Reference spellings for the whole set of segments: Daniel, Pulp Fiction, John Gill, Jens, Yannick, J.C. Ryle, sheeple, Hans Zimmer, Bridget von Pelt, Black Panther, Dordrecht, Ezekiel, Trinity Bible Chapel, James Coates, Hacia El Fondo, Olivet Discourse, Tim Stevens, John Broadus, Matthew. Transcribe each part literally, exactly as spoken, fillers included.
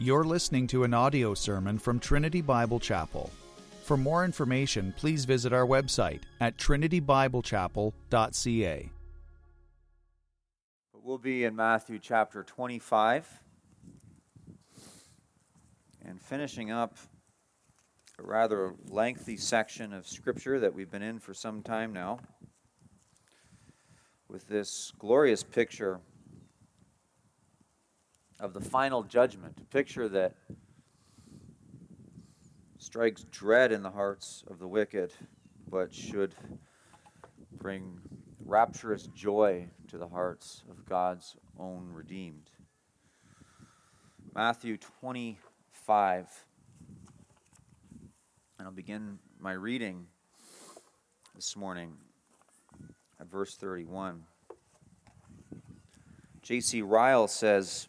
You're listening to an audio sermon from Trinity Bible Chapel. For more information, please visit our website at trinity bible chapel dot c a. We'll be in Matthew chapter twenty-five and finishing up a rather lengthy section of Scripture that we've been in for some time now with this glorious picture of the final judgment, a picture that strikes dread in the hearts of the wicked, but should bring rapturous joy to the hearts of God's own redeemed. Matthew twenty-five, and I'll begin my reading this morning at verse thirty-one. J C Ryle says,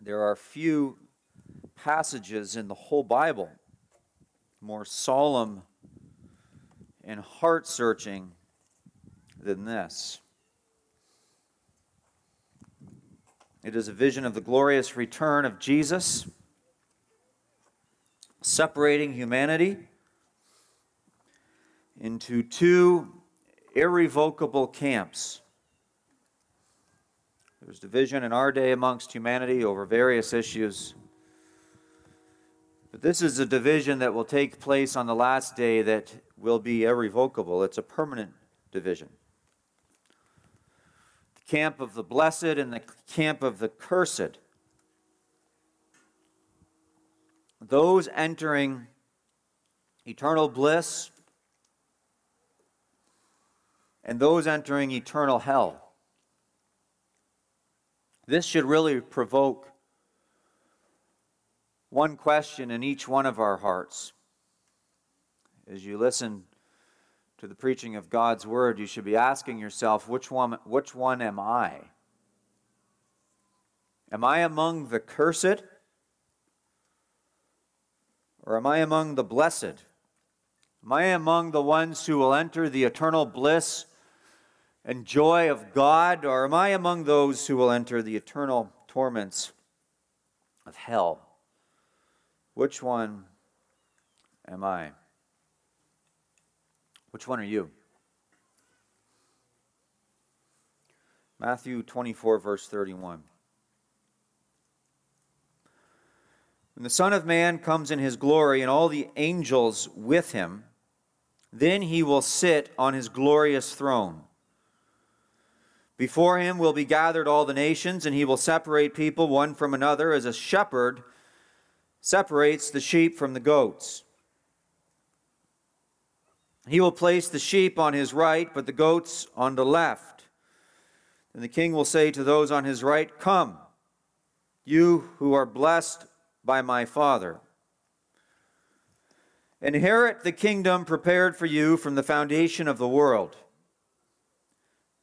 "There are few passages in the whole Bible more solemn and heart-searching than this. It is a vision of the glorious return of Jesus, separating humanity into two irrevocable camps. There's division in our day amongst humanity over various issues. But this is a division that will take place on the last day that will be irrevocable. It's a permanent division. The camp of the blessed and the camp of the cursed. Those entering eternal bliss and those entering eternal hell. This should really provoke one question in each one of our hearts. As you listen to the preaching of God's Word, you should be asking yourself, which one, which one am I? Am I among the cursed? Or am I among the blessed? Am I among the ones who will enter the eternal bliss and joy of God, or am I among those who will enter the eternal torments of hell? Which one am I? Which one are you?" Matthew twenty-four, verse thirty-one. "When the Son of Man comes in his glory and all the angels with him, then he will sit on his glorious throne. Before him will be gathered all the nations, and he will separate people one from another as a shepherd separates the sheep from the goats. He will place the sheep on his right, but the goats on the left. And the king will say to those on his right, 'Come, you who are blessed by my Father. Inherit the kingdom prepared for you from the foundation of the world.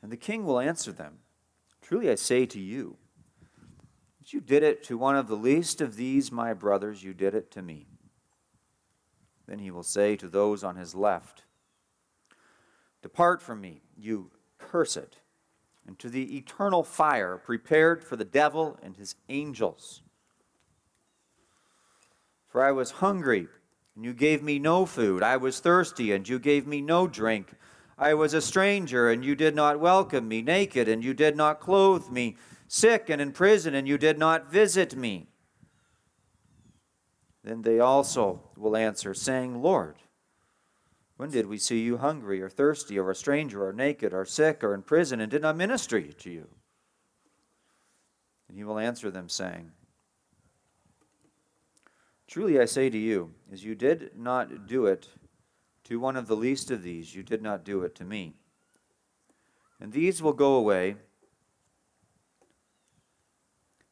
And the king will answer them, 'Truly I say to you, that you did it to one of the least of these my brothers, you did it to me.' Then he will say to those on his left, 'Depart from me, you cursed, into the eternal fire prepared for the devil and his angels. For I was hungry, and you gave me no food. I was thirsty, and you gave me no drink. I was a stranger, and you did not welcome me, naked, and you did not clothe me, sick and in prison, and you did not visit me.' Then they also will answer, saying, 'Lord, when did we see you hungry or thirsty or a stranger or naked or sick or in prison and did not minister to you?' And he will answer them, saying, 'Truly I say to you, as you did not do it to one of the least of these, you did not do it to me.' And these will go away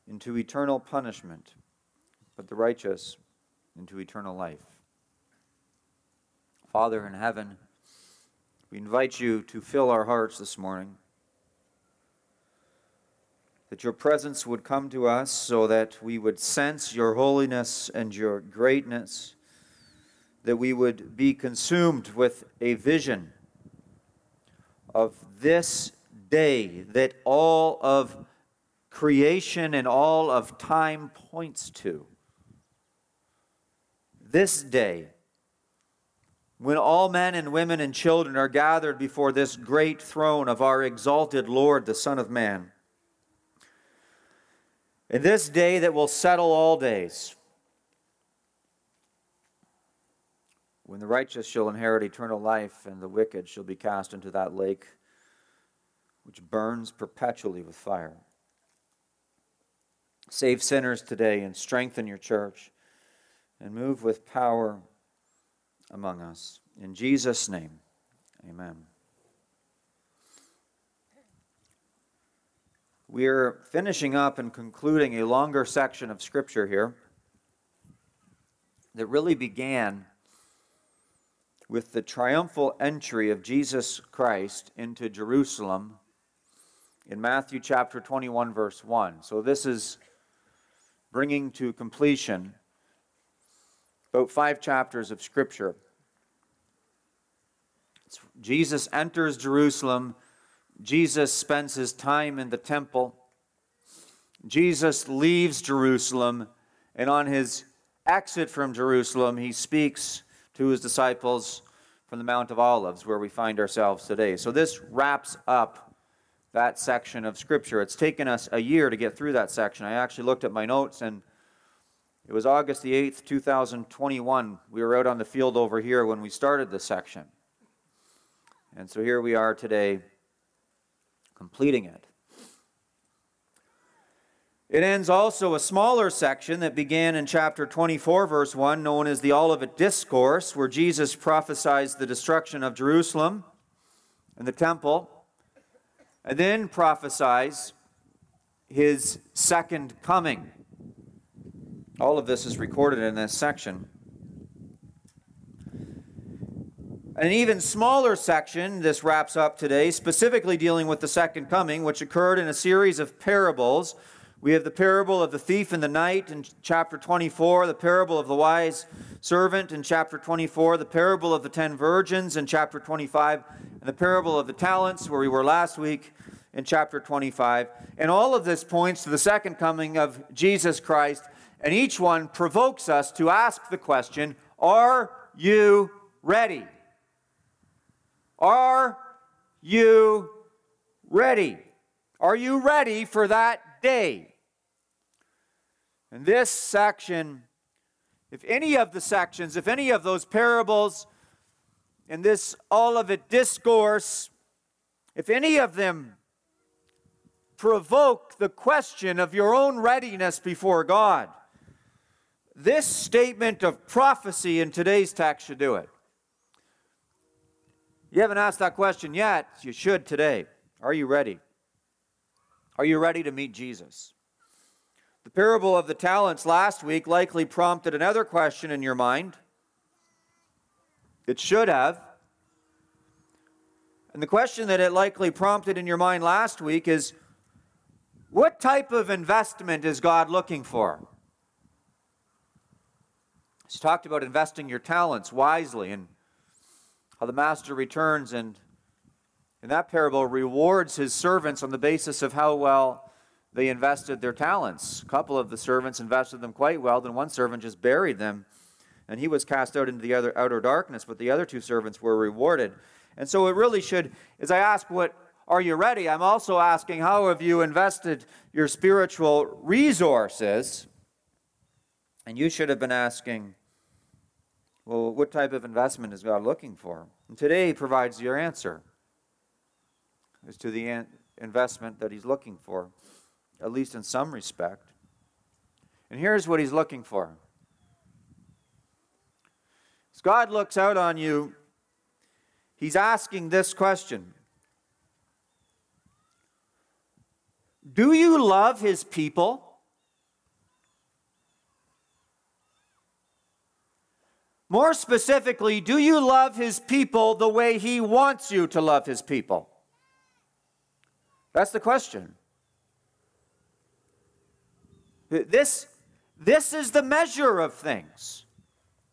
into eternal punishment, but the righteous into eternal life. Father in heaven, we invite you to fill our hearts this morning, that your presence would come to us so that we would sense your holiness and your greatness, that we would be consumed with a vision of this day that all of creation and all of time points to. This day, when all men and women and children are gathered before this great throne of our exalted Lord, the Son of Man. And this day that will settle all days, when the righteous shall inherit eternal life and the wicked shall be cast into that lake which burns perpetually with fire. Save sinners today and strengthen your church and move with power among us. In Jesus' name, amen. We're finishing up and concluding a longer section of Scripture here that really began with the triumphal entry of Jesus Christ into Jerusalem in Matthew chapter twenty-one, verse one. So this is bringing to completion about five chapters of Scripture. It's Jesus enters Jerusalem. Jesus spends his time in the temple. Jesus leaves Jerusalem, and on his exit from Jerusalem, he speaks to his disciples from the Mount of Olives, where we find ourselves today. So this wraps up that section of Scripture. It's taken us a year to get through that section. I actually looked at my notes, and it was August the eighth, two thousand twenty-one. We were out on the field over here when we started this section. And so here we are today, completing it. It ends also a smaller section that began in chapter twenty-four, verse one, known as the Olivet Discourse, where Jesus prophesies the destruction of Jerusalem and the temple, and then prophesies his second coming. All of this is recorded in this section. An even smaller section, this wraps up today, specifically dealing with the second coming, which occurred in a series of parables. We have the parable of the thief in the night in chapter twenty-four, the parable of the wise servant in chapter twenty-four, the parable of the ten virgins in chapter twenty-five, and the parable of the talents, where we were last week, in chapter twenty-five. And all of this points to the second coming of Jesus Christ, and each one provokes us to ask the question, are you ready? Are you ready? Are you ready for that day? And this section, if any of the sections, if any of those parables, and this Olivet Discourse, if any of them provoke the question of your own readiness before God, this statement of prophecy in today's text should do it. You haven't asked that question yet. You should today. Are you ready? Are you ready to meet Jesus? The parable of the talents last week likely prompted another question in your mind. It should have. And the question that it likely prompted in your mind last week is, what type of investment is God looking for? He's talked about investing your talents wisely, and how the master returns and, in that parable, rewards his servants on the basis of how well they invested their talents. A couple of the servants invested them quite well, then one servant just buried them, and he was cast out into the other outer darkness, but the other two servants were rewarded. And so it really should, as I ask, what are you ready? I'm also asking, how have you invested your spiritual resources? And you should have been asking, well, what type of investment is God looking for? And today provides your answer as to the investment that he's looking for, at least in some respect. And here's what he's looking for. As God looks out on you, he's asking this question. Do you love his people? More specifically, do you love his people the way he wants you to love his people? That's the question. This, this is the measure of things.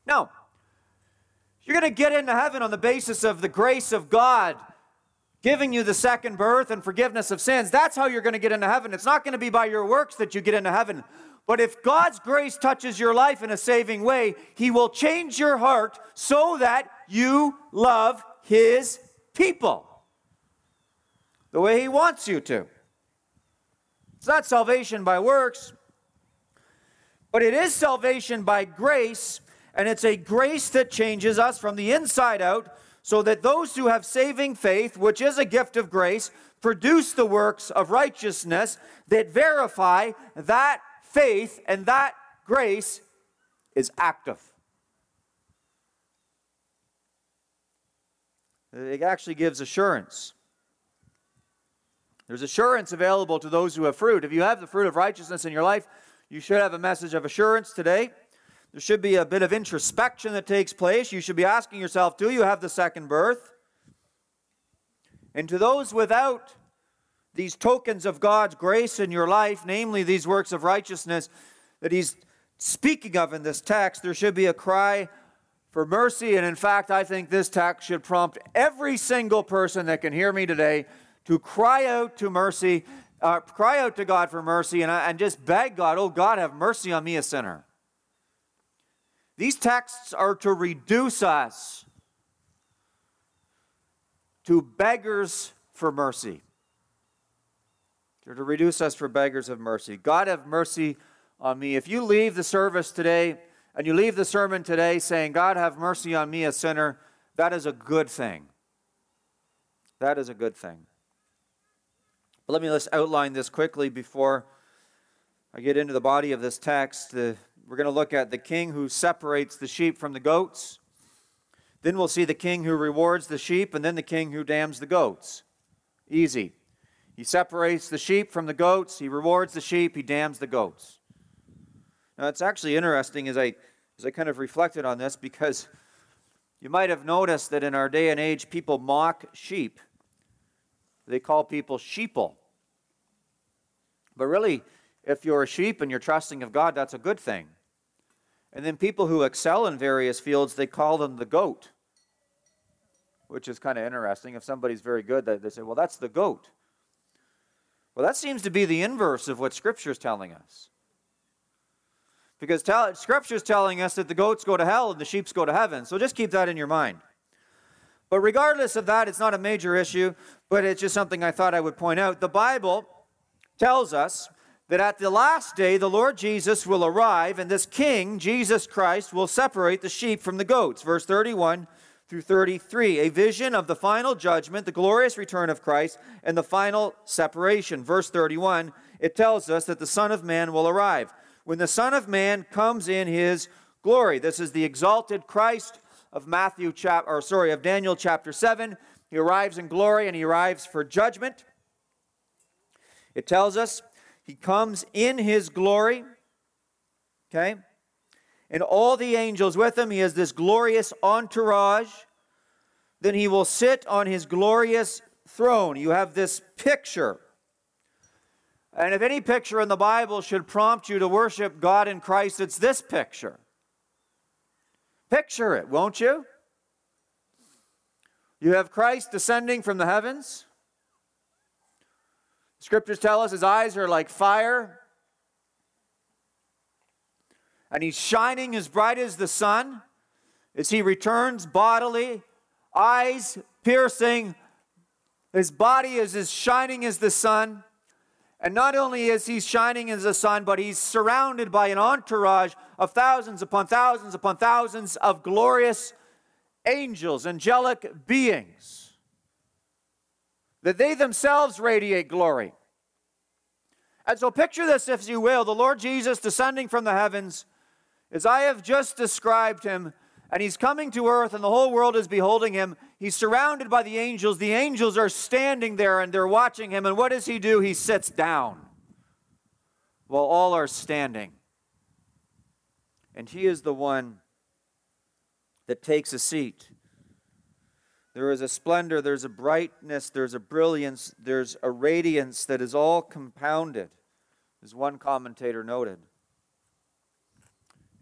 Now, you're going to get into heaven on the basis of the grace of God giving you the second birth and forgiveness of sins. That's how you're going to get into heaven. It's not going to be by your works that you get into heaven. But if God's grace touches your life in a saving way, he will change your heart so that you love his people the way he wants you to. It's not salvation by works, but it is salvation by grace, and it's a grace that changes us from the inside out, so that those who have saving faith, which is a gift of grace, produce the works of righteousness that verify that faith and that grace is active. It actually gives assurance. There's assurance available to those who have fruit. If you have the fruit of righteousness in your life, you should have a message of assurance today. There should be a bit of introspection that takes place. You should be asking yourself, do you have the second birth? And to those without these tokens of God's grace in your life, namely these works of righteousness that he's speaking of in this text, there should be a cry for mercy. And in fact, I think this text should prompt every single person that can hear me today to cry out to mercy, uh, cry out to God for mercy, and, and just beg God, oh God, have mercy on me, a sinner. These texts are to reduce us to beggars for mercy. They're to reduce us for beggars of mercy. God have mercy on me. If you leave the service today and you leave the sermon today saying, God have mercy on me, a sinner, that is a good thing. That is a good thing. But let me just outline this quickly before I get into the body of this text. The We're going to look at the king who separates the sheep from the goats. Then we'll see the king who rewards the sheep, and then the king who damns the goats. Easy. He separates the sheep from the goats. He rewards the sheep. He dams the goats. Now, it's actually interesting as I, as I kind of reflected on this, because you might have noticed that in our day and age, people mock sheep. They call people sheeple. But really, if you're a sheep and you're trusting of God, that's a good thing. And then people who excel in various fields, they call them the goat, which is kind of interesting. If somebody's very good, they say, well, that's the goat. Well, that seems to be the inverse of what Scripture is telling us. Because tell, Scripture is telling us that the goats go to hell and the sheep go to heaven. So just keep that in your mind. But regardless of that, it's not a major issue, but it's just something I thought I would point out. The Bible tells us that at the last day, the Lord Jesus will arrive, and this King, Jesus Christ, will separate the sheep from the goats. Verse thirty-one through thirty-three, a vision of the final judgment, the glorious return of Christ, and the final separation. Verse thirty-one, it tells us that the Son of Man will arrive. When the Son of Man comes in his glory, this is the exalted Christ of Matthew chap- or sorry, of Daniel chapter seven. He arrives in glory, and he arrives for judgment. It tells us, he comes in his glory, okay? And all the angels with him. He has this glorious entourage. Then he will sit on his glorious throne. You have this picture. And if any picture in the Bible should prompt you to worship God in Christ, it's this picture. Picture it, won't you? You have Christ descending from the heavens. Scriptures tell us his eyes are like fire, and he's shining as bright as the sun as he returns bodily, eyes piercing. His body is as shining as the sun, and not only is he shining as the sun, but he's surrounded by an entourage of thousands upon thousands upon thousands of glorious angels, angelic beings, that they themselves radiate glory. And so picture this, if you will, the Lord Jesus descending from the heavens, as I have just described him, and he's coming to earth, and the whole world is beholding him. He's surrounded by the angels. The angels are standing there, and they're watching him, and what does he do? He sits down while all are standing. And he is the one that takes a seat. There is a splendor, there's a brightness, there's a brilliance, there's a radiance that is all compounded, as one commentator noted.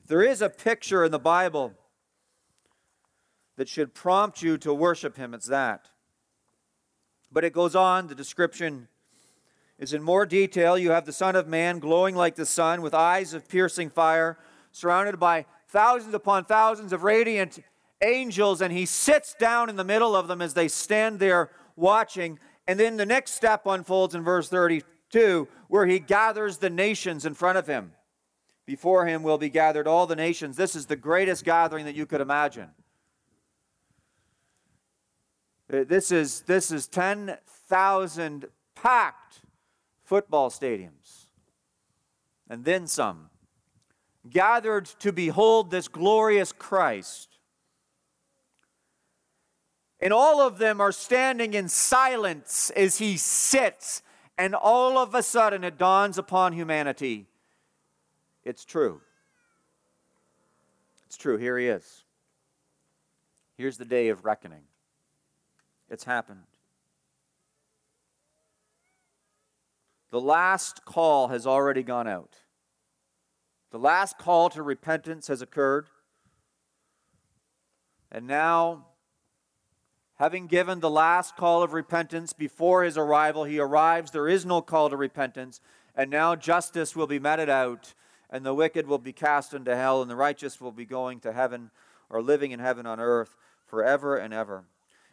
There is a picture in the Bible that should prompt you to worship him, it's that. But it goes on, the description is in more detail. You have the Son of Man glowing like the sun with eyes of piercing fire, surrounded by thousands upon thousands of radiant angels, and he sits down in the middle of them as they stand there watching. And then the next step unfolds in verse thirty-two, where he gathers the nations in front of him. Before him will be gathered all the nations. This is the greatest gathering that you could imagine. This is, this is ten thousand packed football stadiums, and then some, gathered to behold this glorious Christ. And all of them are standing in silence as he sits, and all of a sudden it dawns upon humanity. It's true. It's true. Here he is. Here's the day of reckoning. It's happened. The last call has already gone out. The last call to repentance has occurred. And now, having given the last call of repentance before his arrival, he arrives. There is no call to repentance. And now justice will be meted out, and the wicked will be cast into hell, and the righteous will be going to heaven, or living in heaven on earth forever and ever.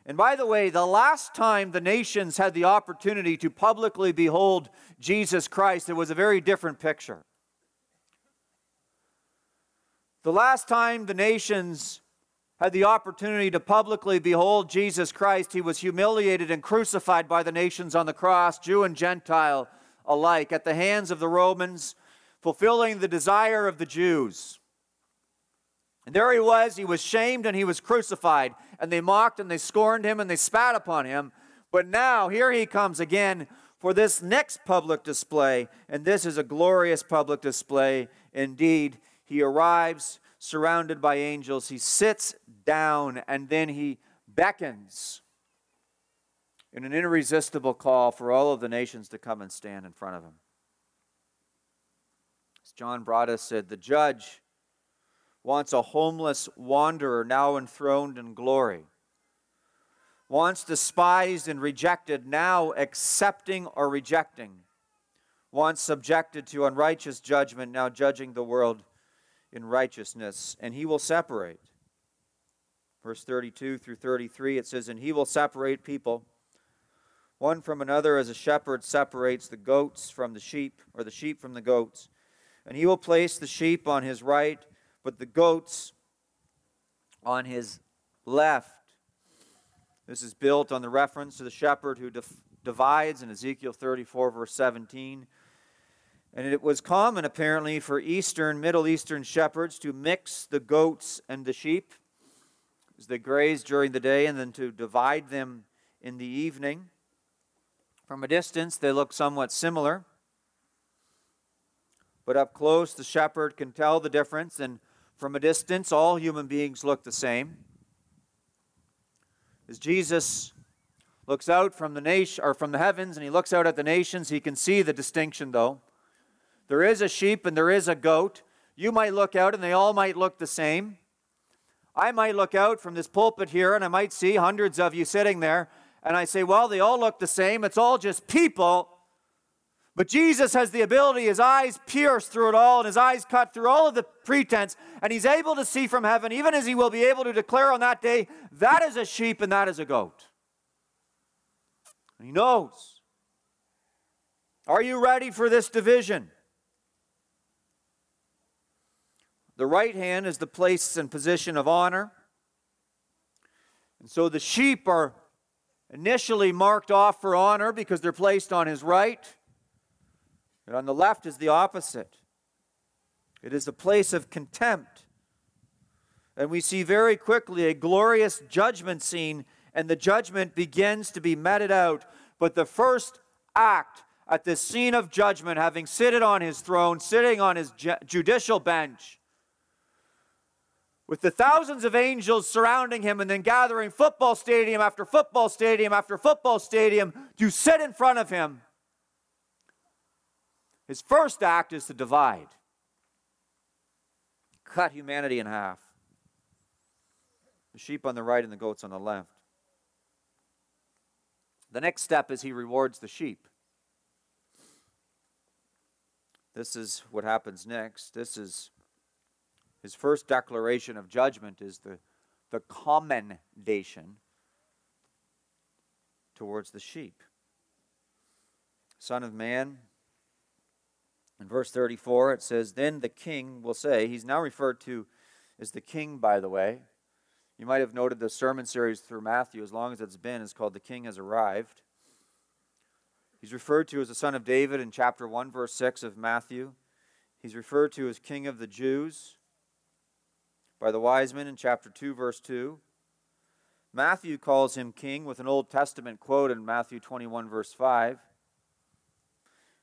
And by the way, the last time the nations had the opportunity to publicly behold Jesus Christ, it was a very different picture. The last time the nations had the opportunity to publicly behold Jesus Christ, he was humiliated and crucified by the nations on the cross, Jew and Gentile alike, at the hands of the Romans, fulfilling the desire of the Jews. And there he was, he was shamed and he was crucified, and they mocked and they scorned him and they spat upon him. But now, here he comes again for this next public display, and this is a glorious public display indeed. He arrives surrounded by angels, he sits down, and then he beckons in an irresistible call for all of the nations to come and stand in front of him. As John Broadus said, the judge wants a homeless wanderer now enthroned in glory, once despised and rejected, now accepting or rejecting, once subjected to unrighteous judgment, now judging the world in righteousness, and he will separate. Verse thirty-two through thirty-three, it says, and he will separate people, one from another, as a shepherd separates the goats from the sheep, or the sheep from the goats, and he will place the sheep on his right, but the goats on his left. This is built on the reference to the shepherd who dif- divides in Ezekiel thirty-four, verse seventeen. And it was common, apparently, for Eastern, Middle Eastern shepherds to mix the goats and the sheep as they grazed during the day, and then to divide them in the evening. From a distance, they look somewhat similar. But up close, the shepherd can tell the difference, and from a distance, all human beings look the same. As Jesus looks out from the nation, or from the heavens, and he looks out at the nations, he can see the distinction, though. There is a sheep and there is a goat. You might look out and they all might look the same. I might look out from this pulpit here and I might see hundreds of you sitting there, and I say, well, they all look the same. It's all just people. But Jesus has the ability, his eyes pierce through it all, and his eyes cut through all of the pretense, and he's able to see from heaven, even as he will be able to declare on that day, that is a sheep and that is a goat. And he knows. Are you ready for this division? The right hand is the place and position of honor. And so the sheep are initially marked off for honor because they're placed on his right. And on the left is the opposite. It is the place of contempt. And we see very quickly a glorious judgment scene, and the judgment begins to be meted out. But the first act at this scene of judgment, having seated on his throne, sitting on his judicial bench, with the thousands of angels surrounding him and then gathering football stadium after football stadium after football stadium to sit in front of him, his first act is to divide. Cut humanity in half. The sheep on the right and the goats on the left. The next step is he rewards the sheep. This is what happens next. This is his first declaration of judgment is the, the commendation towards the sheep. Son of Man, in verse thirty-four, it says, then the king will say, he's now referred to as the king, by the way. You might have noted the sermon series through Matthew, as long as it's been, is called The King Has Arrived. He's referred to as the son of David in chapter one, verse six of Matthew. He's referred to as king of the Jews by the wise men in chapter two, verse two. Matthew calls him king with an Old Testament quote in Matthew twenty-one, verse five.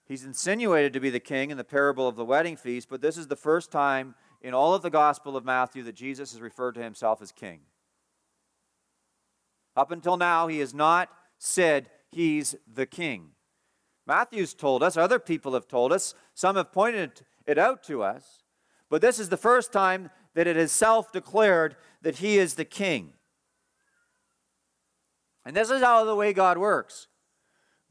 He's insinuated to be the king in the parable of the wedding feast, but this is the first time in all of the Gospel of Matthew that Jesus is referred to himself as king. Up until now, he has not said he's the king. Matthew's told us, other people have told us, some have pointed it out to us, but this is the first time that it is self-declared that he is the king. And this is how the way God works.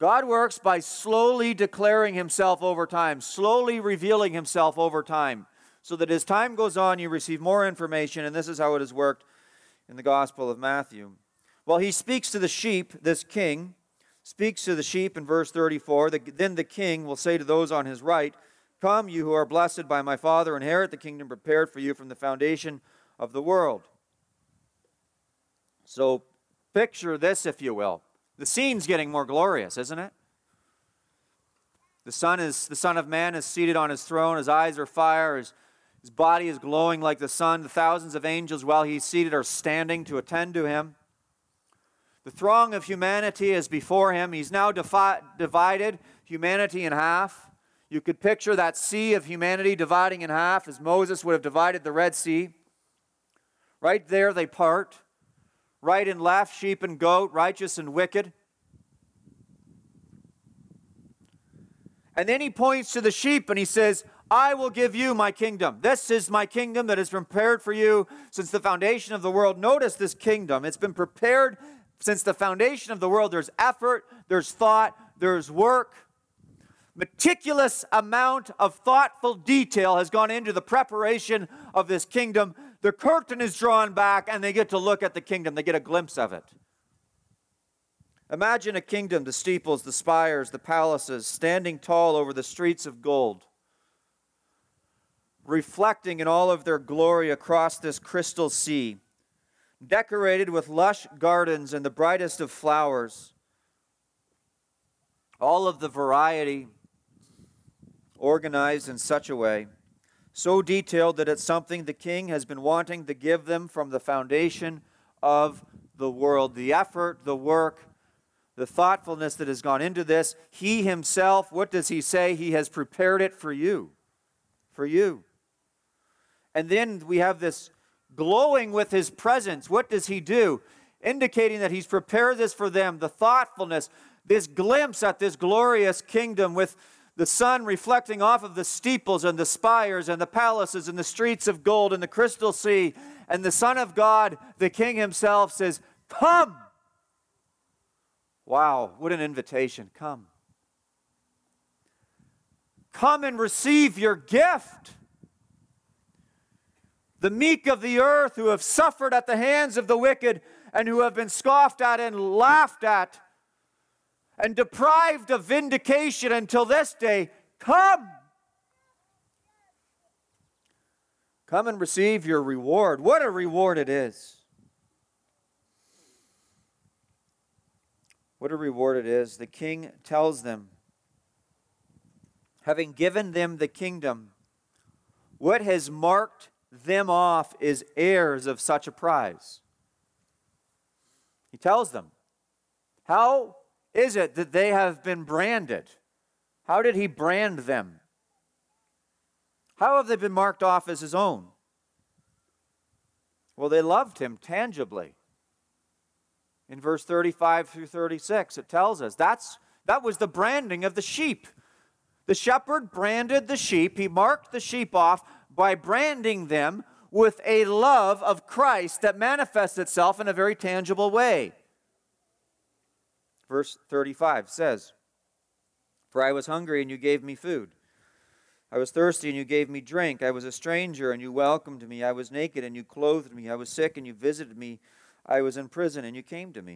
God works by slowly declaring himself over time, slowly revealing himself over time, so that as time goes on, you receive more information, and this is how it has worked in the Gospel of Matthew. Well, he speaks to the sheep, this king, speaks to the sheep in verse thirty-four, then the king will say to those on his right, come, you who are blessed by my Father, inherit the kingdom prepared for you from the foundation of the world. So picture this, if you will. The scene's getting more glorious, isn't it? The son is the Son of Man is seated on his throne. His eyes are fire. His, his body is glowing like the sun. The thousands of angels, while he's seated, are standing to attend to him. The throng of humanity is before him. He's now defi- divided humanity in half. You could picture that sea of humanity dividing in half as Moses would have divided the Red Sea. Right there they part. Right and left, sheep and goat, righteous and wicked. And then he points to the sheep and he says, I will give you my kingdom. This is my kingdom that is prepared for you since the foundation of the world. Notice this kingdom. It's been prepared since the foundation of the world. There's effort, there's thought, there's work. Meticulous amount of thoughtful detail has gone into the preparation of this kingdom. The curtain is drawn back and they get to look at the kingdom. They get a glimpse of it. Imagine a kingdom, the steeples, the spires, the palaces, standing tall over the streets of gold, reflecting in all of their glory across this crystal sea, decorated with lush gardens and the brightest of flowers. All of the variety organized in such a way, so detailed that it's something the king has been wanting to give them from the foundation of the world. The effort, the work, the thoughtfulness that has gone into this. He himself, what does he say? He has prepared it for you. For you. And then we have this glowing with his presence. What does he do? Indicating that he's prepared this for them. The thoughtfulness, this glimpse at this glorious kingdom with the sun reflecting off of the steeples and the spires and the palaces and the streets of gold and the crystal sea. And the Son of God, the King himself, says, come. Wow, what an invitation. Come. Come and receive your gift. The meek of the earth who have suffered at the hands of the wicked and who have been scoffed at and laughed at and deprived of vindication until this day, come. Come and receive your reward. What a reward it is. What a reward it is. The king tells them, having given them the kingdom, what has marked them off is heirs of such a prize. He tells them, how is it that they have been branded? How did he brand them? How have they been marked off as his own? Well, they loved him tangibly. In verse thirty-five through thirty-six, it tells us that's that was the branding of the sheep. The shepherd branded the sheep. He marked the sheep off by branding them with a love of Christ that manifests itself in a very tangible way. Verse thirty-five says, "For I was hungry, and you gave me food. I was thirsty, and you gave me drink. I was a stranger, and you welcomed me. I was naked, and you clothed me. I was sick, and you visited me. I was in prison, and you came to me."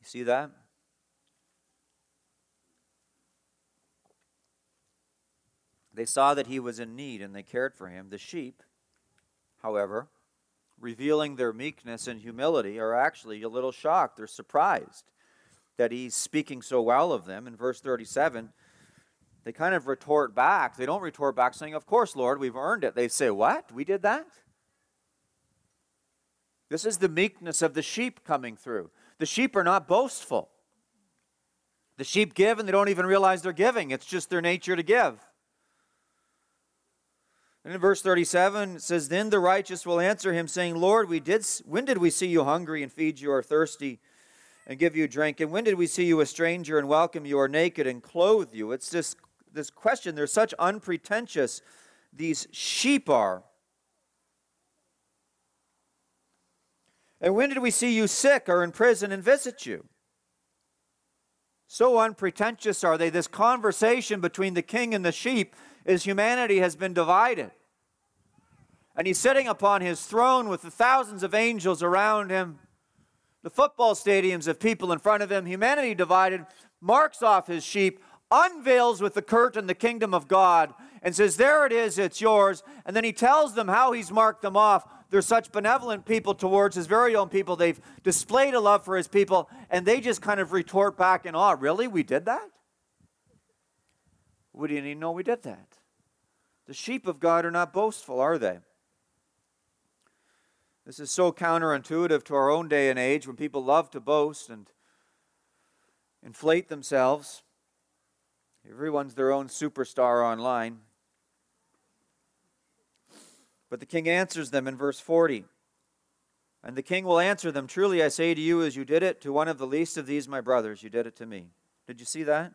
You see that? They saw that he was in need, and they cared for him. The sheep, however, revealing their meekness and humility, are actually a little shocked. They're surprised that he's speaking so well of them. In verse thirty-seven, they kind of retort back. They don't retort back saying, "Of course, Lord, we've earned it." They say, "What? We did that?" This is the meekness of the sheep coming through. The sheep are not boastful. The sheep give, and they don't even realize they're giving. It's just their nature to give. And in verse thirty-seven, it says, "Then the righteous will answer him, saying, Lord, we did. when did we see you hungry and feed you, or thirsty and give you drink? And when did we see you a stranger and welcome you, or naked and clothe you?" It's this, this question. They're such unpretentious, these sheep are. "And when did we see you sick or in prison and visit you?" So unpretentious are they. This conversation between the king and the sheep is humanity has been divided. And he's sitting upon his throne with the thousands of angels around him, the football stadiums of people in front of him. Humanity divided, marks off his sheep, unveils with the curtain the kingdom of God, and says, "There it is, it's yours." And then he tells them how he's marked them off. They're such benevolent people towards his very own people. They've displayed a love for his people, and they just kind of retort back in awe, "Really? We did that? We didn't even know we did that." The sheep of God are not boastful, are they? This is so counterintuitive to our own day and age when people love to boast and inflate themselves. Everyone's their own superstar online. But the king answers them in verse forty. "And the king will answer them, Truly I say to you, as you did it to one of the least of these my brothers, you did it to me." Did you see that?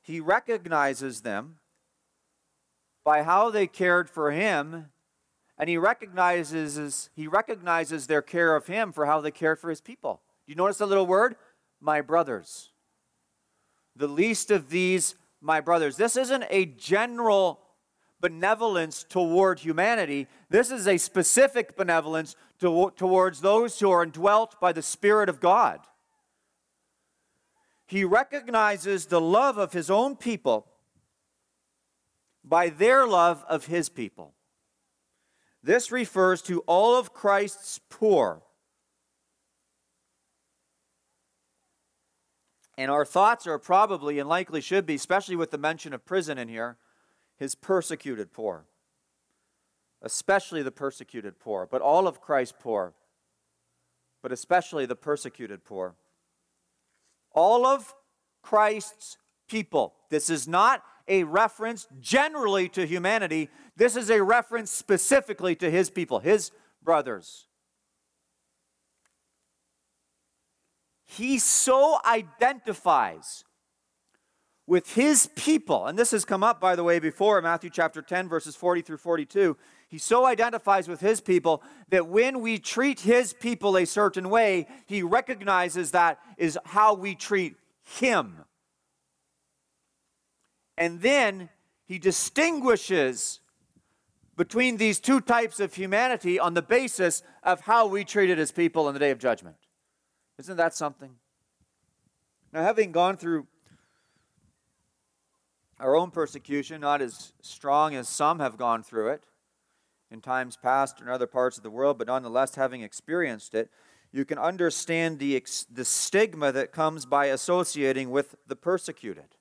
He recognizes them by how they cared for him, and he recognizes he recognizes their care of him for how they cared for his people. Do you notice the little word? My brothers. The least of these, my brothers. This isn't a general benevolence toward humanity. This is a specific benevolence to, towards those who are indwelt by the Spirit of God. He recognizes the love of his own people by their love of his people. This refers to all of Christ's poor. And our thoughts are probably, and likely should be, especially with the mention of prison in here, his persecuted poor. Especially the persecuted poor, but all of Christ's poor, but especially the persecuted poor. All of Christ's people. This is not a reference generally to humanity. This is a reference specifically to his people, his brothers. He so identifies with his people, and this has come up, by the way, before in Matthew chapter ten, verses forty through forty-two. He so identifies with his people that when we treat his people a certain way, he recognizes that is how we treat him. And then he distinguishes between these two types of humanity on the basis of how we treated his people in the day of judgment. Isn't that something? Now, having gone through our own persecution, not as strong as some have gone through it, in times past in other parts of the world, but nonetheless having experienced it, you can understand the, ex- the stigma that comes by associating with the persecuted.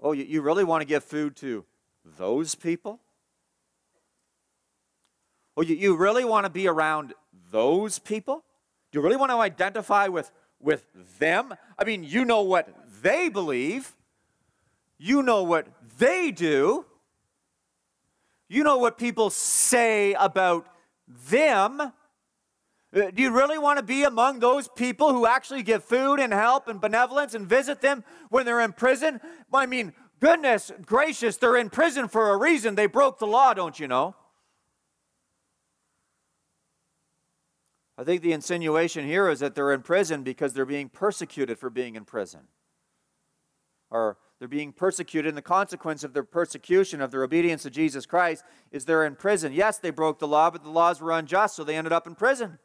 Oh, you, you really want to give food to those people? Oh, you, you really want to be around those people? Do you really want to identify with, with them? I mean, you know what they believe. You know what they do. you know what people say about them. Do you really want to be among those people who actually give food and help and benevolence and visit them when they're in prison? I mean, goodness gracious, they're in prison for a reason. They broke the law, don't you know? I think the insinuation here is that they're in prison because they're being persecuted for being in prison. Or they're being persecuted, and the consequence of their persecution, of their obedience to Jesus Christ, is they're in prison. Yes, they broke the law, but the laws were unjust, so they ended up in prison.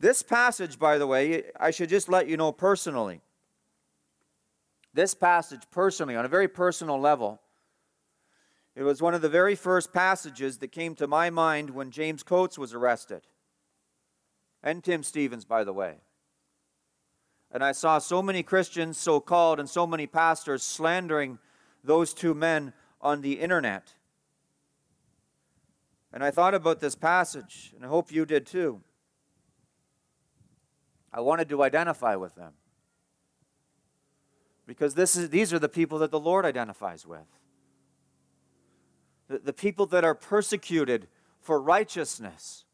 This passage, by the way, I should just let you know personally. This passage personally, on a very personal level, it was one of the very first passages that came to my mind when James Coates was arrested. And Tim Stevens, by the way. And I saw so many Christians, so-called, and so many pastors slandering those two men on the internet. And I thought about this passage, and I hope you did too. I wanted to identify with them. Because this is, these are the people that the Lord identifies with. The, the people that are persecuted for righteousness.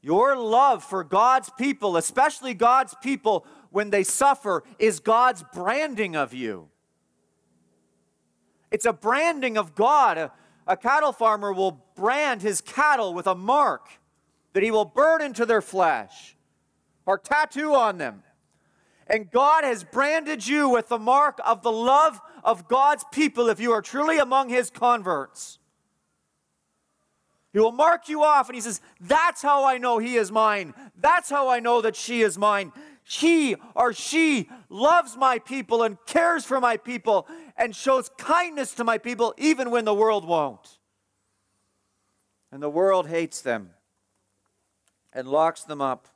Your love for God's people, especially God's people when they suffer, is God's branding of you. It's a branding of God. A, a cattle farmer will brand his cattle with a mark that he will burn into their flesh or tattoo on them. And God has branded you with the mark of the love of God's people if you are truly among his converts. He will mark you off, and he says, that's how I know he is mine. That's how I know that she is mine. He or she loves my people and cares for my people and shows kindness to my people even when the world won't. And the world hates them and locks them up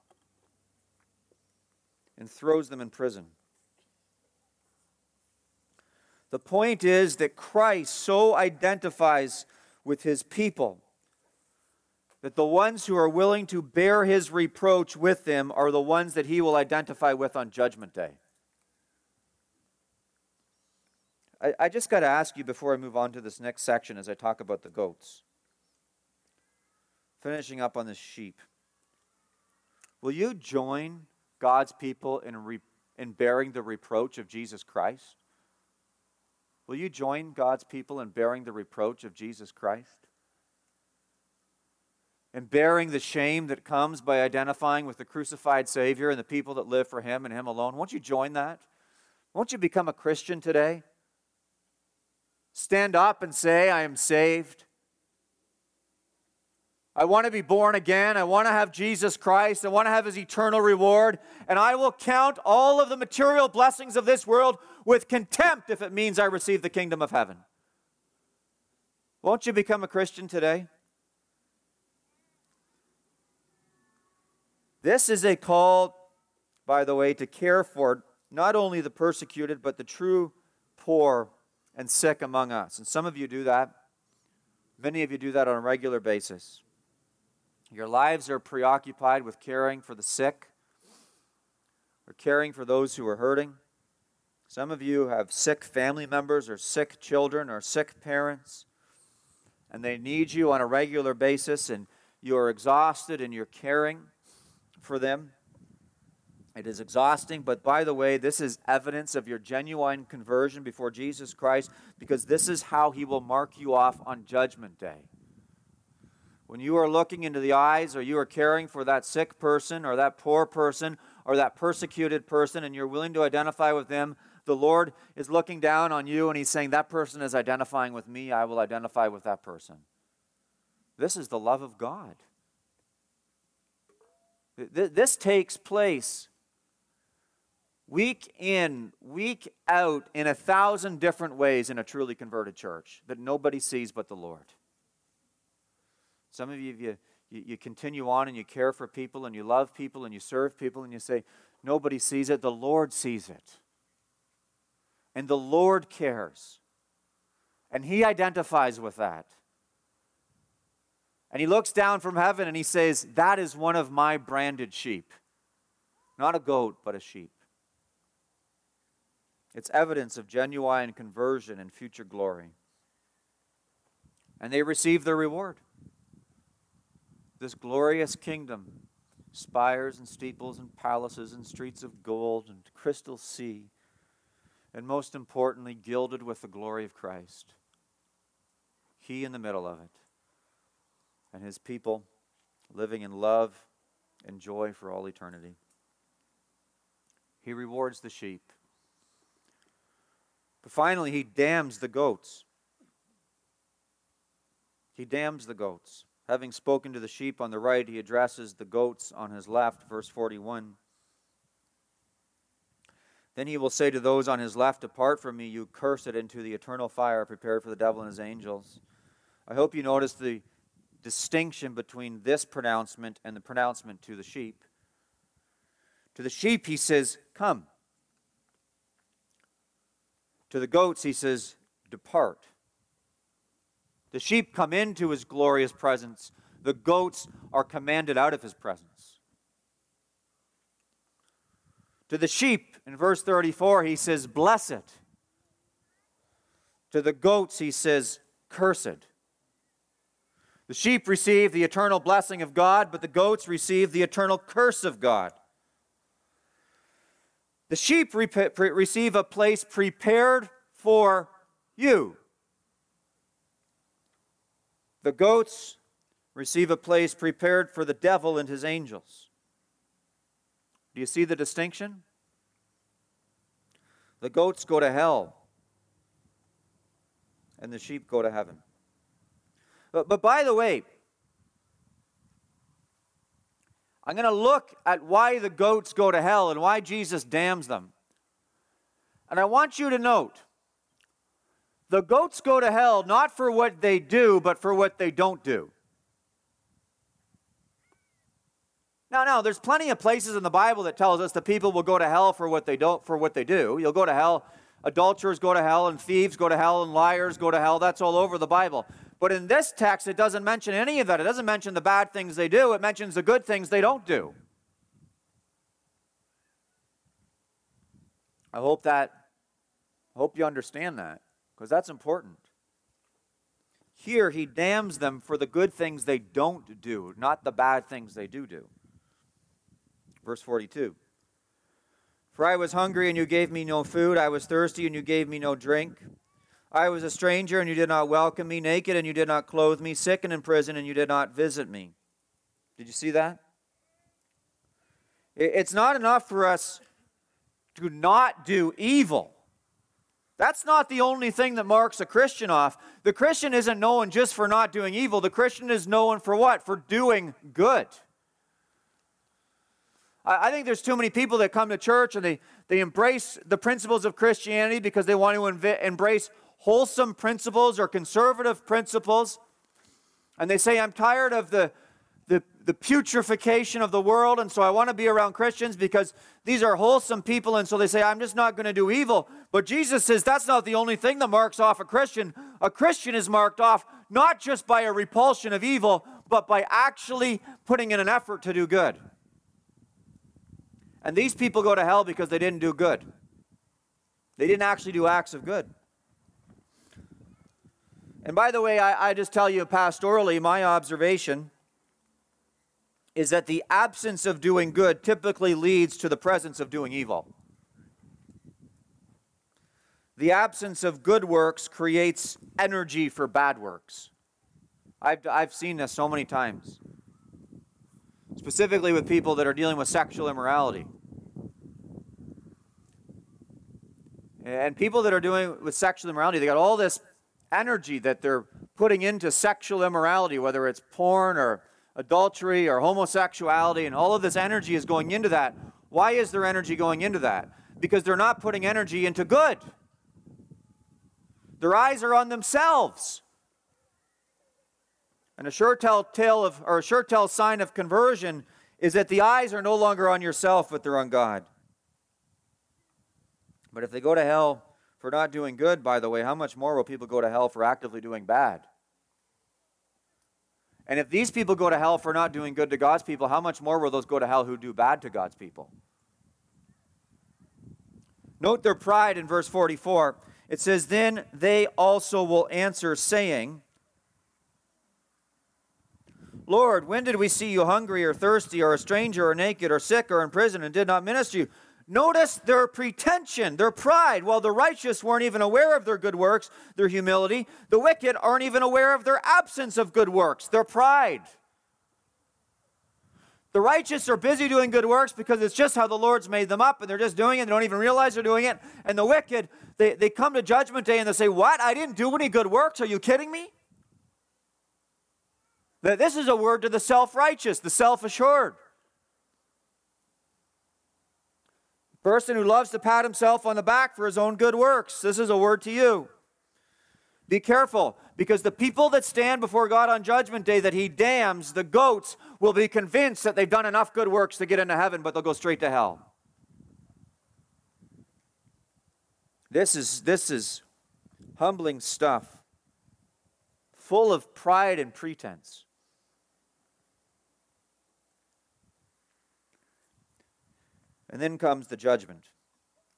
and throws them in prison. The point is that Christ so identifies with his people that the ones who are willing to bear his reproach with them are the ones that he will identify with on Judgment Day. I, I just got to ask you before I move on to this next section as I talk about the goats. Finishing up on this sheep. Will you join God's people in, re, in bearing the reproach of Jesus Christ? Will you join God's people in bearing the reproach of Jesus Christ? And bearing the shame that comes by identifying with the crucified Savior and the people that live for him and him alone. Won't you join that? Won't you become a Christian today? Stand up and say, I am saved. I want to be born again. I want to have Jesus Christ. I want to have his eternal reward. And I will count all of the material blessings of this world with contempt if it means I receive the kingdom of heaven. Won't you become a Christian today? This is a call, by the way, to care for not only the persecuted, but the true poor and sick among us. And some of you do that. Many of you do that on a regular basis. Your lives are preoccupied with caring for the sick or caring for those who are hurting. Some of you have sick family members or sick children or sick parents, and they need you on a regular basis, and you're exhausted and you're caring for them. It is exhausting, but by the way, this is evidence of your genuine conversion before Jesus Christ, because this is how he will mark you off on Judgment Day. When you are looking into the eyes, or you are caring for that sick person or that poor person or that persecuted person, and you're willing to identify with them, the Lord is looking down on you and he's saying, that person is identifying with me. I will identify with that person. This is the love of God. This takes place week in, week out, in a thousand different ways in a truly converted church that nobody sees but the Lord. Some of you, you, you continue on and you care for people and you love people and you serve people and you say, nobody sees it, the Lord sees it. And the Lord cares. And he identifies with that. And he looks down from heaven and he says, that is one of my branded sheep. Not a goat, but a sheep. It's evidence of genuine conversion and future glory. and they receive their reward. This glorious kingdom, spires and steeples and palaces and streets of gold and crystal sea, and most importantly, gilded with the glory of Christ. He in the middle of it, and his people living in love and joy for all eternity. He rewards the sheep. But finally, he damns the goats. He damns the goats. Having spoken to the sheep on the right, he addresses the goats on his left, verse forty-one. Then he will say to those on his left, "Depart from me, you cursed, into the eternal fire prepared for the devil and his angels." I hope you notice the distinction between this pronouncement and the pronouncement to the sheep. To the sheep, he says, "Come." To the goats, he says, "Depart." The sheep come into his glorious presence. The goats are commanded out of his presence. To the sheep, in verse thirty-four, he says, "Blessed." To the goats, he says, "Cursed." The sheep receive the eternal blessing of God, but the goats receive the eternal curse of God. The sheep re- pre- receive a place prepared for you. The goats receive a place prepared for the devil and his angels. Do you see the distinction? The goats go to hell, and the sheep go to heaven. But, but by the way, I'm going to look at why the goats go to hell and why Jesus damns them. And I want you to note, the goats go to hell not for what they do, but for what they don't do. Now, now, there's plenty of places in the Bible that tells us the people will go to hell for what they don't, for what they do. You'll go to hell. Adulterers go to hell, and thieves go to hell, and liars go to hell. That's all over the Bible. But in this text, it doesn't mention any of that. It doesn't mention the bad things they do. It mentions the good things they don't do. I hope that, I hope you understand that, because that's important. Here, he damns them for the good things they don't do, not the bad things they do do. Verse forty-two. "For I was hungry, and you gave me no food. I was thirsty, and you gave me no drink. I was a stranger, and you did not welcome me, naked, and you did not clothe me, sick and in prison, and you did not visit me." Did you see that? It's not enough for us to not do evil. That's not the only thing that marks a Christian off. The Christian isn't known just for not doing evil. The Christian is known for what? For doing good. I think there's too many people that come to church and they, they embrace the principles of Christianity because they want to inv- embrace wholesome principles or conservative principles. And they say, "I'm tired of the, the, the putrefaction of the world, and so I want to be around Christians because these are wholesome people." And so they say, "I'm just not going to do evil." But Jesus says that's not the only thing that marks off a Christian. A Christian is marked off not just by a repulsion of evil, but by actually putting in an effort to do good. And these people go to hell because they didn't do good. They didn't actually do acts of good. And by the way, I, I just tell you pastorally, my observation is that the absence of doing good typically leads to the presence of doing evil. The absence of good works creates energy for bad works. I've, I've seen this so many times. Specifically with people that are dealing with sexual immorality. And people that are doing with sexual immorality, they got all this energy that they're putting into sexual immorality, whether it's porn or adultery or homosexuality, and all of this energy is going into that. Why is there energy going into that? Because they're not putting energy into good. Their eyes are on themselves. And a sure telltale of, or a sure tell sign of conversion is that the eyes are no longer on yourself, but they're on God. But if they go to hell for not doing good, by the way, how much more will people go to hell for actively doing bad? And if these people go to hell for not doing good to God's people, how much more will those go to hell who do bad to God's people? Note their pride in verse forty-four. It says, "Then they also will answer, saying, Lord, when did we see you hungry or thirsty or a stranger or naked or sick or in prison and did not minister you? Notice their pretension, their pride. While the righteous weren't even aware of their good works, their humility, the wicked aren't even aware of their absence of good works, their pride. The righteous are busy doing good works because it's just how the Lord's made them up, and they're just doing it. They don't even realize they're doing it. And the wicked, they, they come to judgment day and they say, what? I didn't do any good works. Are you kidding me? This is a word to the self-righteous, the self-assured. The person who loves to pat himself on the back for his own good works. This is a word to you. Be careful, because the people that stand before God on judgment day that he damns, the goats, will be convinced that they've done enough good works to get into heaven, but they'll go straight to hell. This is, this is humbling stuff, full of pride and pretense. And then comes the judgment.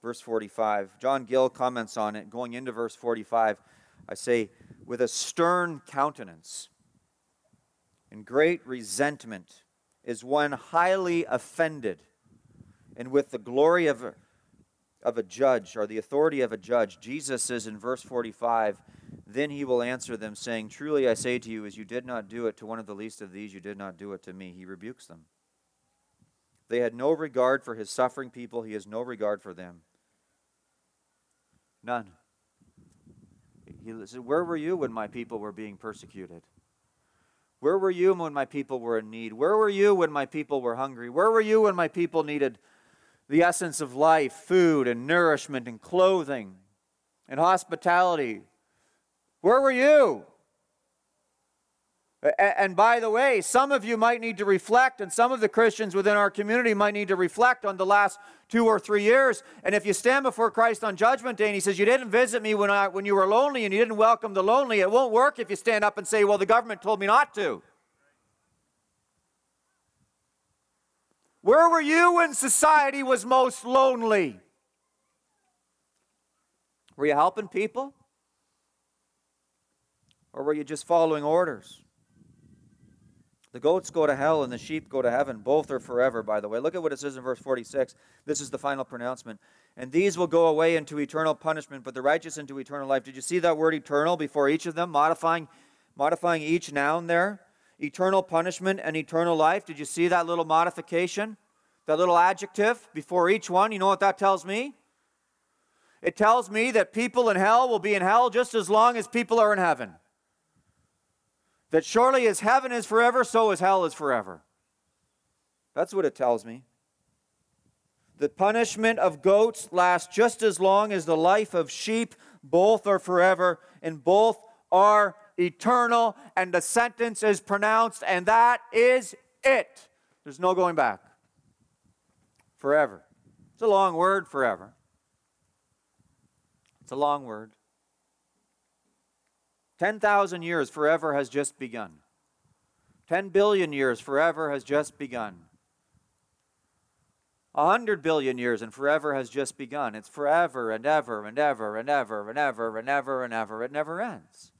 Verse forty-five. John Gill comments on it. Going into verse forty-five, I say, with a stern countenance and great resentment is one highly offended, and with the glory of a, of a judge, or the authority of a judge. Jesus says in verse forty-five, then he will answer them, saying, truly I say to you, as you did not do it to one of the least of these, you did not do it to me. He rebukes them. They had no regard for his suffering people. He has no regard for them. None. He said, where were you when my people were being persecuted? Where were you when my people were in need? Where were you when my people were hungry? Where were you when my people needed the essence of life, food and nourishment and clothing and hospitality? Where were you? And by the way, some of you might need to reflect, and some of the Christians within our community might need to reflect on the last two or three years. And if you stand before Christ on Judgment Day and he says, you didn't visit me when I when you were lonely and you didn't welcome the lonely, it won't work if you stand up and say, well, the government told me not to. Where were you when society was most lonely? Were you helping people? Or were you just following orders? The goats go to hell and the sheep go to heaven. Both are forever, by the way. Look at what it says in verse forty-six. This is the final pronouncement. And these will go away into eternal punishment, but the righteous into eternal life. Did you see that word eternal before each of them, modifying, modifying each noun there? Eternal punishment and eternal life. Did you see that little modification, that little adjective before each one? You know what that tells me? It tells me that people in hell will be in hell just as long as people are in heaven. That surely as heaven is forever, so is hell is forever. That's what it tells me. The punishment of goats lasts just as long as the life of sheep. Both are forever, and both are eternal, and the sentence is pronounced, and that is it. There's no going back. Forever. It's a long word, forever. It's a long word. ten thousand years forever has just begun. ten billion years forever has just begun. one hundred billion years and forever has just begun. It's forever and ever and ever and ever and ever and ever and ever. It never ends.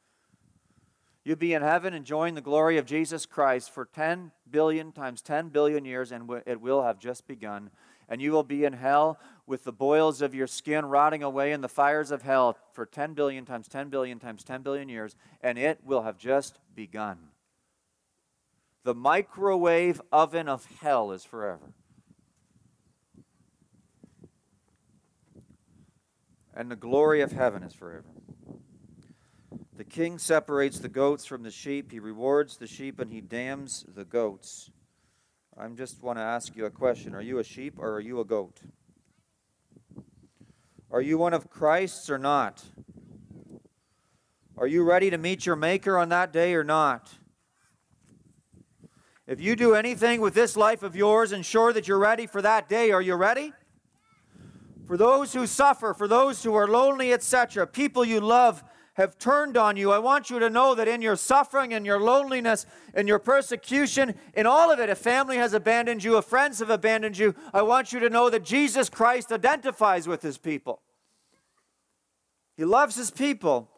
You'll be in heaven enjoying the glory of Jesus Christ for ten billion times ten billion years, and it will have just begun. And you will be in hell with the boils of your skin rotting away in the fires of hell for ten billion times ten billion times ten billion years, and it will have just begun. The microwave oven of hell is forever. And the glory of heaven is forever. The king separates the goats from the sheep. He rewards the sheep and he damns the goats. I just want to ask you a question. Are you a sheep or are you a goat? Are you one of Christ's or not? Are you ready to meet your Maker on that day or not? If you do anything with this life of yours, ensure that you're ready for that day. Are you ready? For those who suffer, for those who are lonely, et cetera, people you love have turned on you. I want you to know that in your suffering, in your loneliness, in your persecution, in all of it, if family has abandoned you, if friends have abandoned you, I want you to know that Jesus Christ identifies with his people. He loves his people.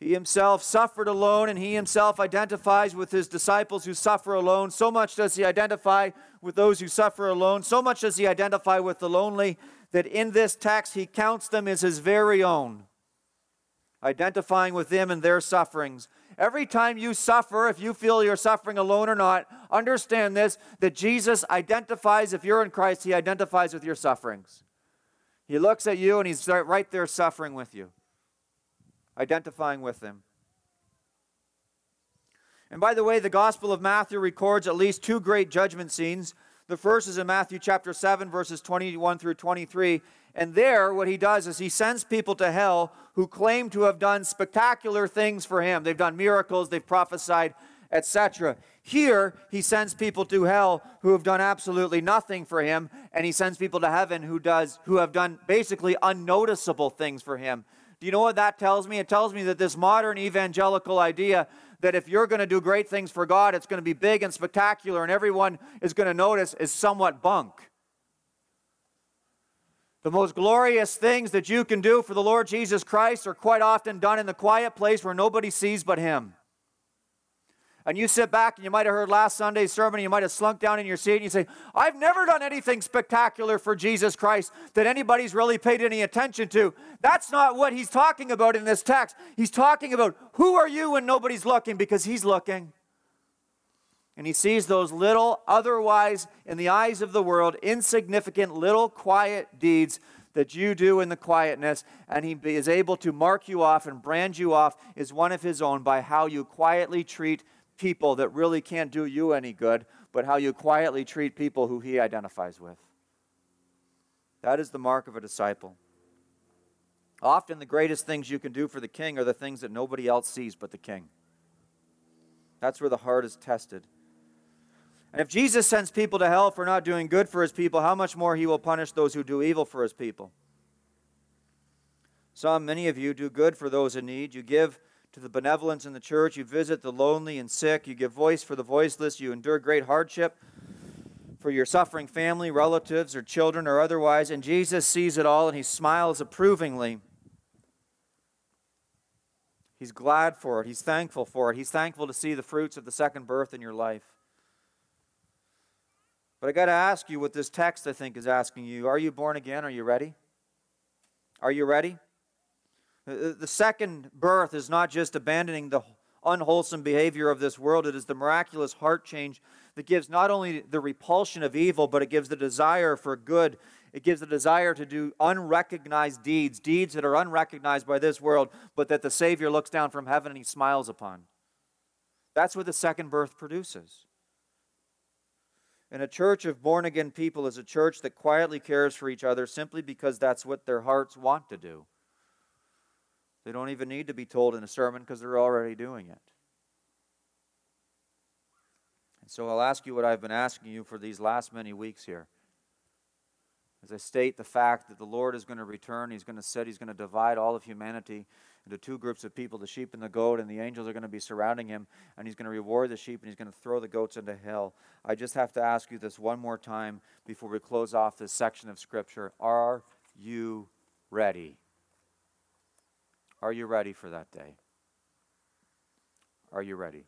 He himself suffered alone, and he himself identifies with his disciples who suffer alone. So much does he identify with those who suffer alone. So much does he identify with the lonely that in this text he counts them as his very own, identifying with them and their sufferings. Every time you suffer, if you feel you're suffering alone or not, understand this, that Jesus identifies, if you're in Christ, he identifies with your sufferings. He looks at you and he's right there suffering with you, identifying with them. And by the way, the Gospel of Matthew records at least two great judgment scenes. The first is in Matthew chapter seven, verses twenty-one through twenty-three. And there, what he does is he sends people to hell who claim to have done spectacular things for him. They've done miracles, they've prophesied, et cetera. Here, he sends people to hell who have done absolutely nothing for him, and he sends people to heaven who does who have done basically unnoticeable things for him. Do you know what that tells me? It tells me that this modern evangelical idea that if you're going to do great things for God, it's going to be big and spectacular and everyone is going to notice is somewhat bunk. The most glorious things that you can do for the Lord Jesus Christ are quite often done in the quiet place where nobody sees but him. And you sit back and you might have heard last Sunday's sermon, and you might have slunk down in your seat and you say, I've never done anything spectacular for Jesus Christ that anybody's really paid any attention to. That's not what he's talking about in this text. He's talking about who are you when nobody's looking, because he's looking. And he sees those little, otherwise, in the eyes of the world, insignificant little quiet deeds that you do in the quietness, and he is able to mark you off and brand you off as one of his own by how you quietly treat people that really can't do you any good, but how you quietly treat people who he identifies with. That is the mark of a disciple. Often the greatest things you can do for the king are the things that nobody else sees but the king. That's where the heart is tested. And if Jesus sends people to hell for not doing good for his people, how much more he will punish those who do evil for his people. Some, many of you, do good for those in need. You give to the benevolence in the church. You visit the lonely and sick. You give voice for the voiceless. You endure great hardship for your suffering family, relatives, or children, or otherwise. And Jesus sees it all, and he smiles approvingly. He's glad for it. He's thankful for it. He's thankful to see the fruits of the second birth in your life. But I got to ask you what this text, I think, is asking you. Are you born again? Are you ready? Are you ready? The second birth is not just abandoning the unwholesome behavior of this world. It is the miraculous heart change that gives not only the repulsion of evil, but it gives the desire for good. It gives the desire to do unrecognized deeds, deeds that are unrecognized by this world, but that the Savior looks down from heaven and he smiles upon. That's what the second birth produces. And a church of born-again people is a church that quietly cares for each other simply because that's what their hearts want to do. They don't even need to be told in a sermon because they're already doing it. And so I'll ask you what I've been asking you for these last many weeks here. As I state the fact that the Lord is going to return, he's going to sit, he's going to divide all of humanity into two groups of people, the sheep and the goat, and the angels are going to be surrounding him, and he's going to reward the sheep, and he's going to throw the goats into hell. I just have to ask you this one more time before we close off this section of Scripture. Are you ready? Are you ready for that day? Are you ready?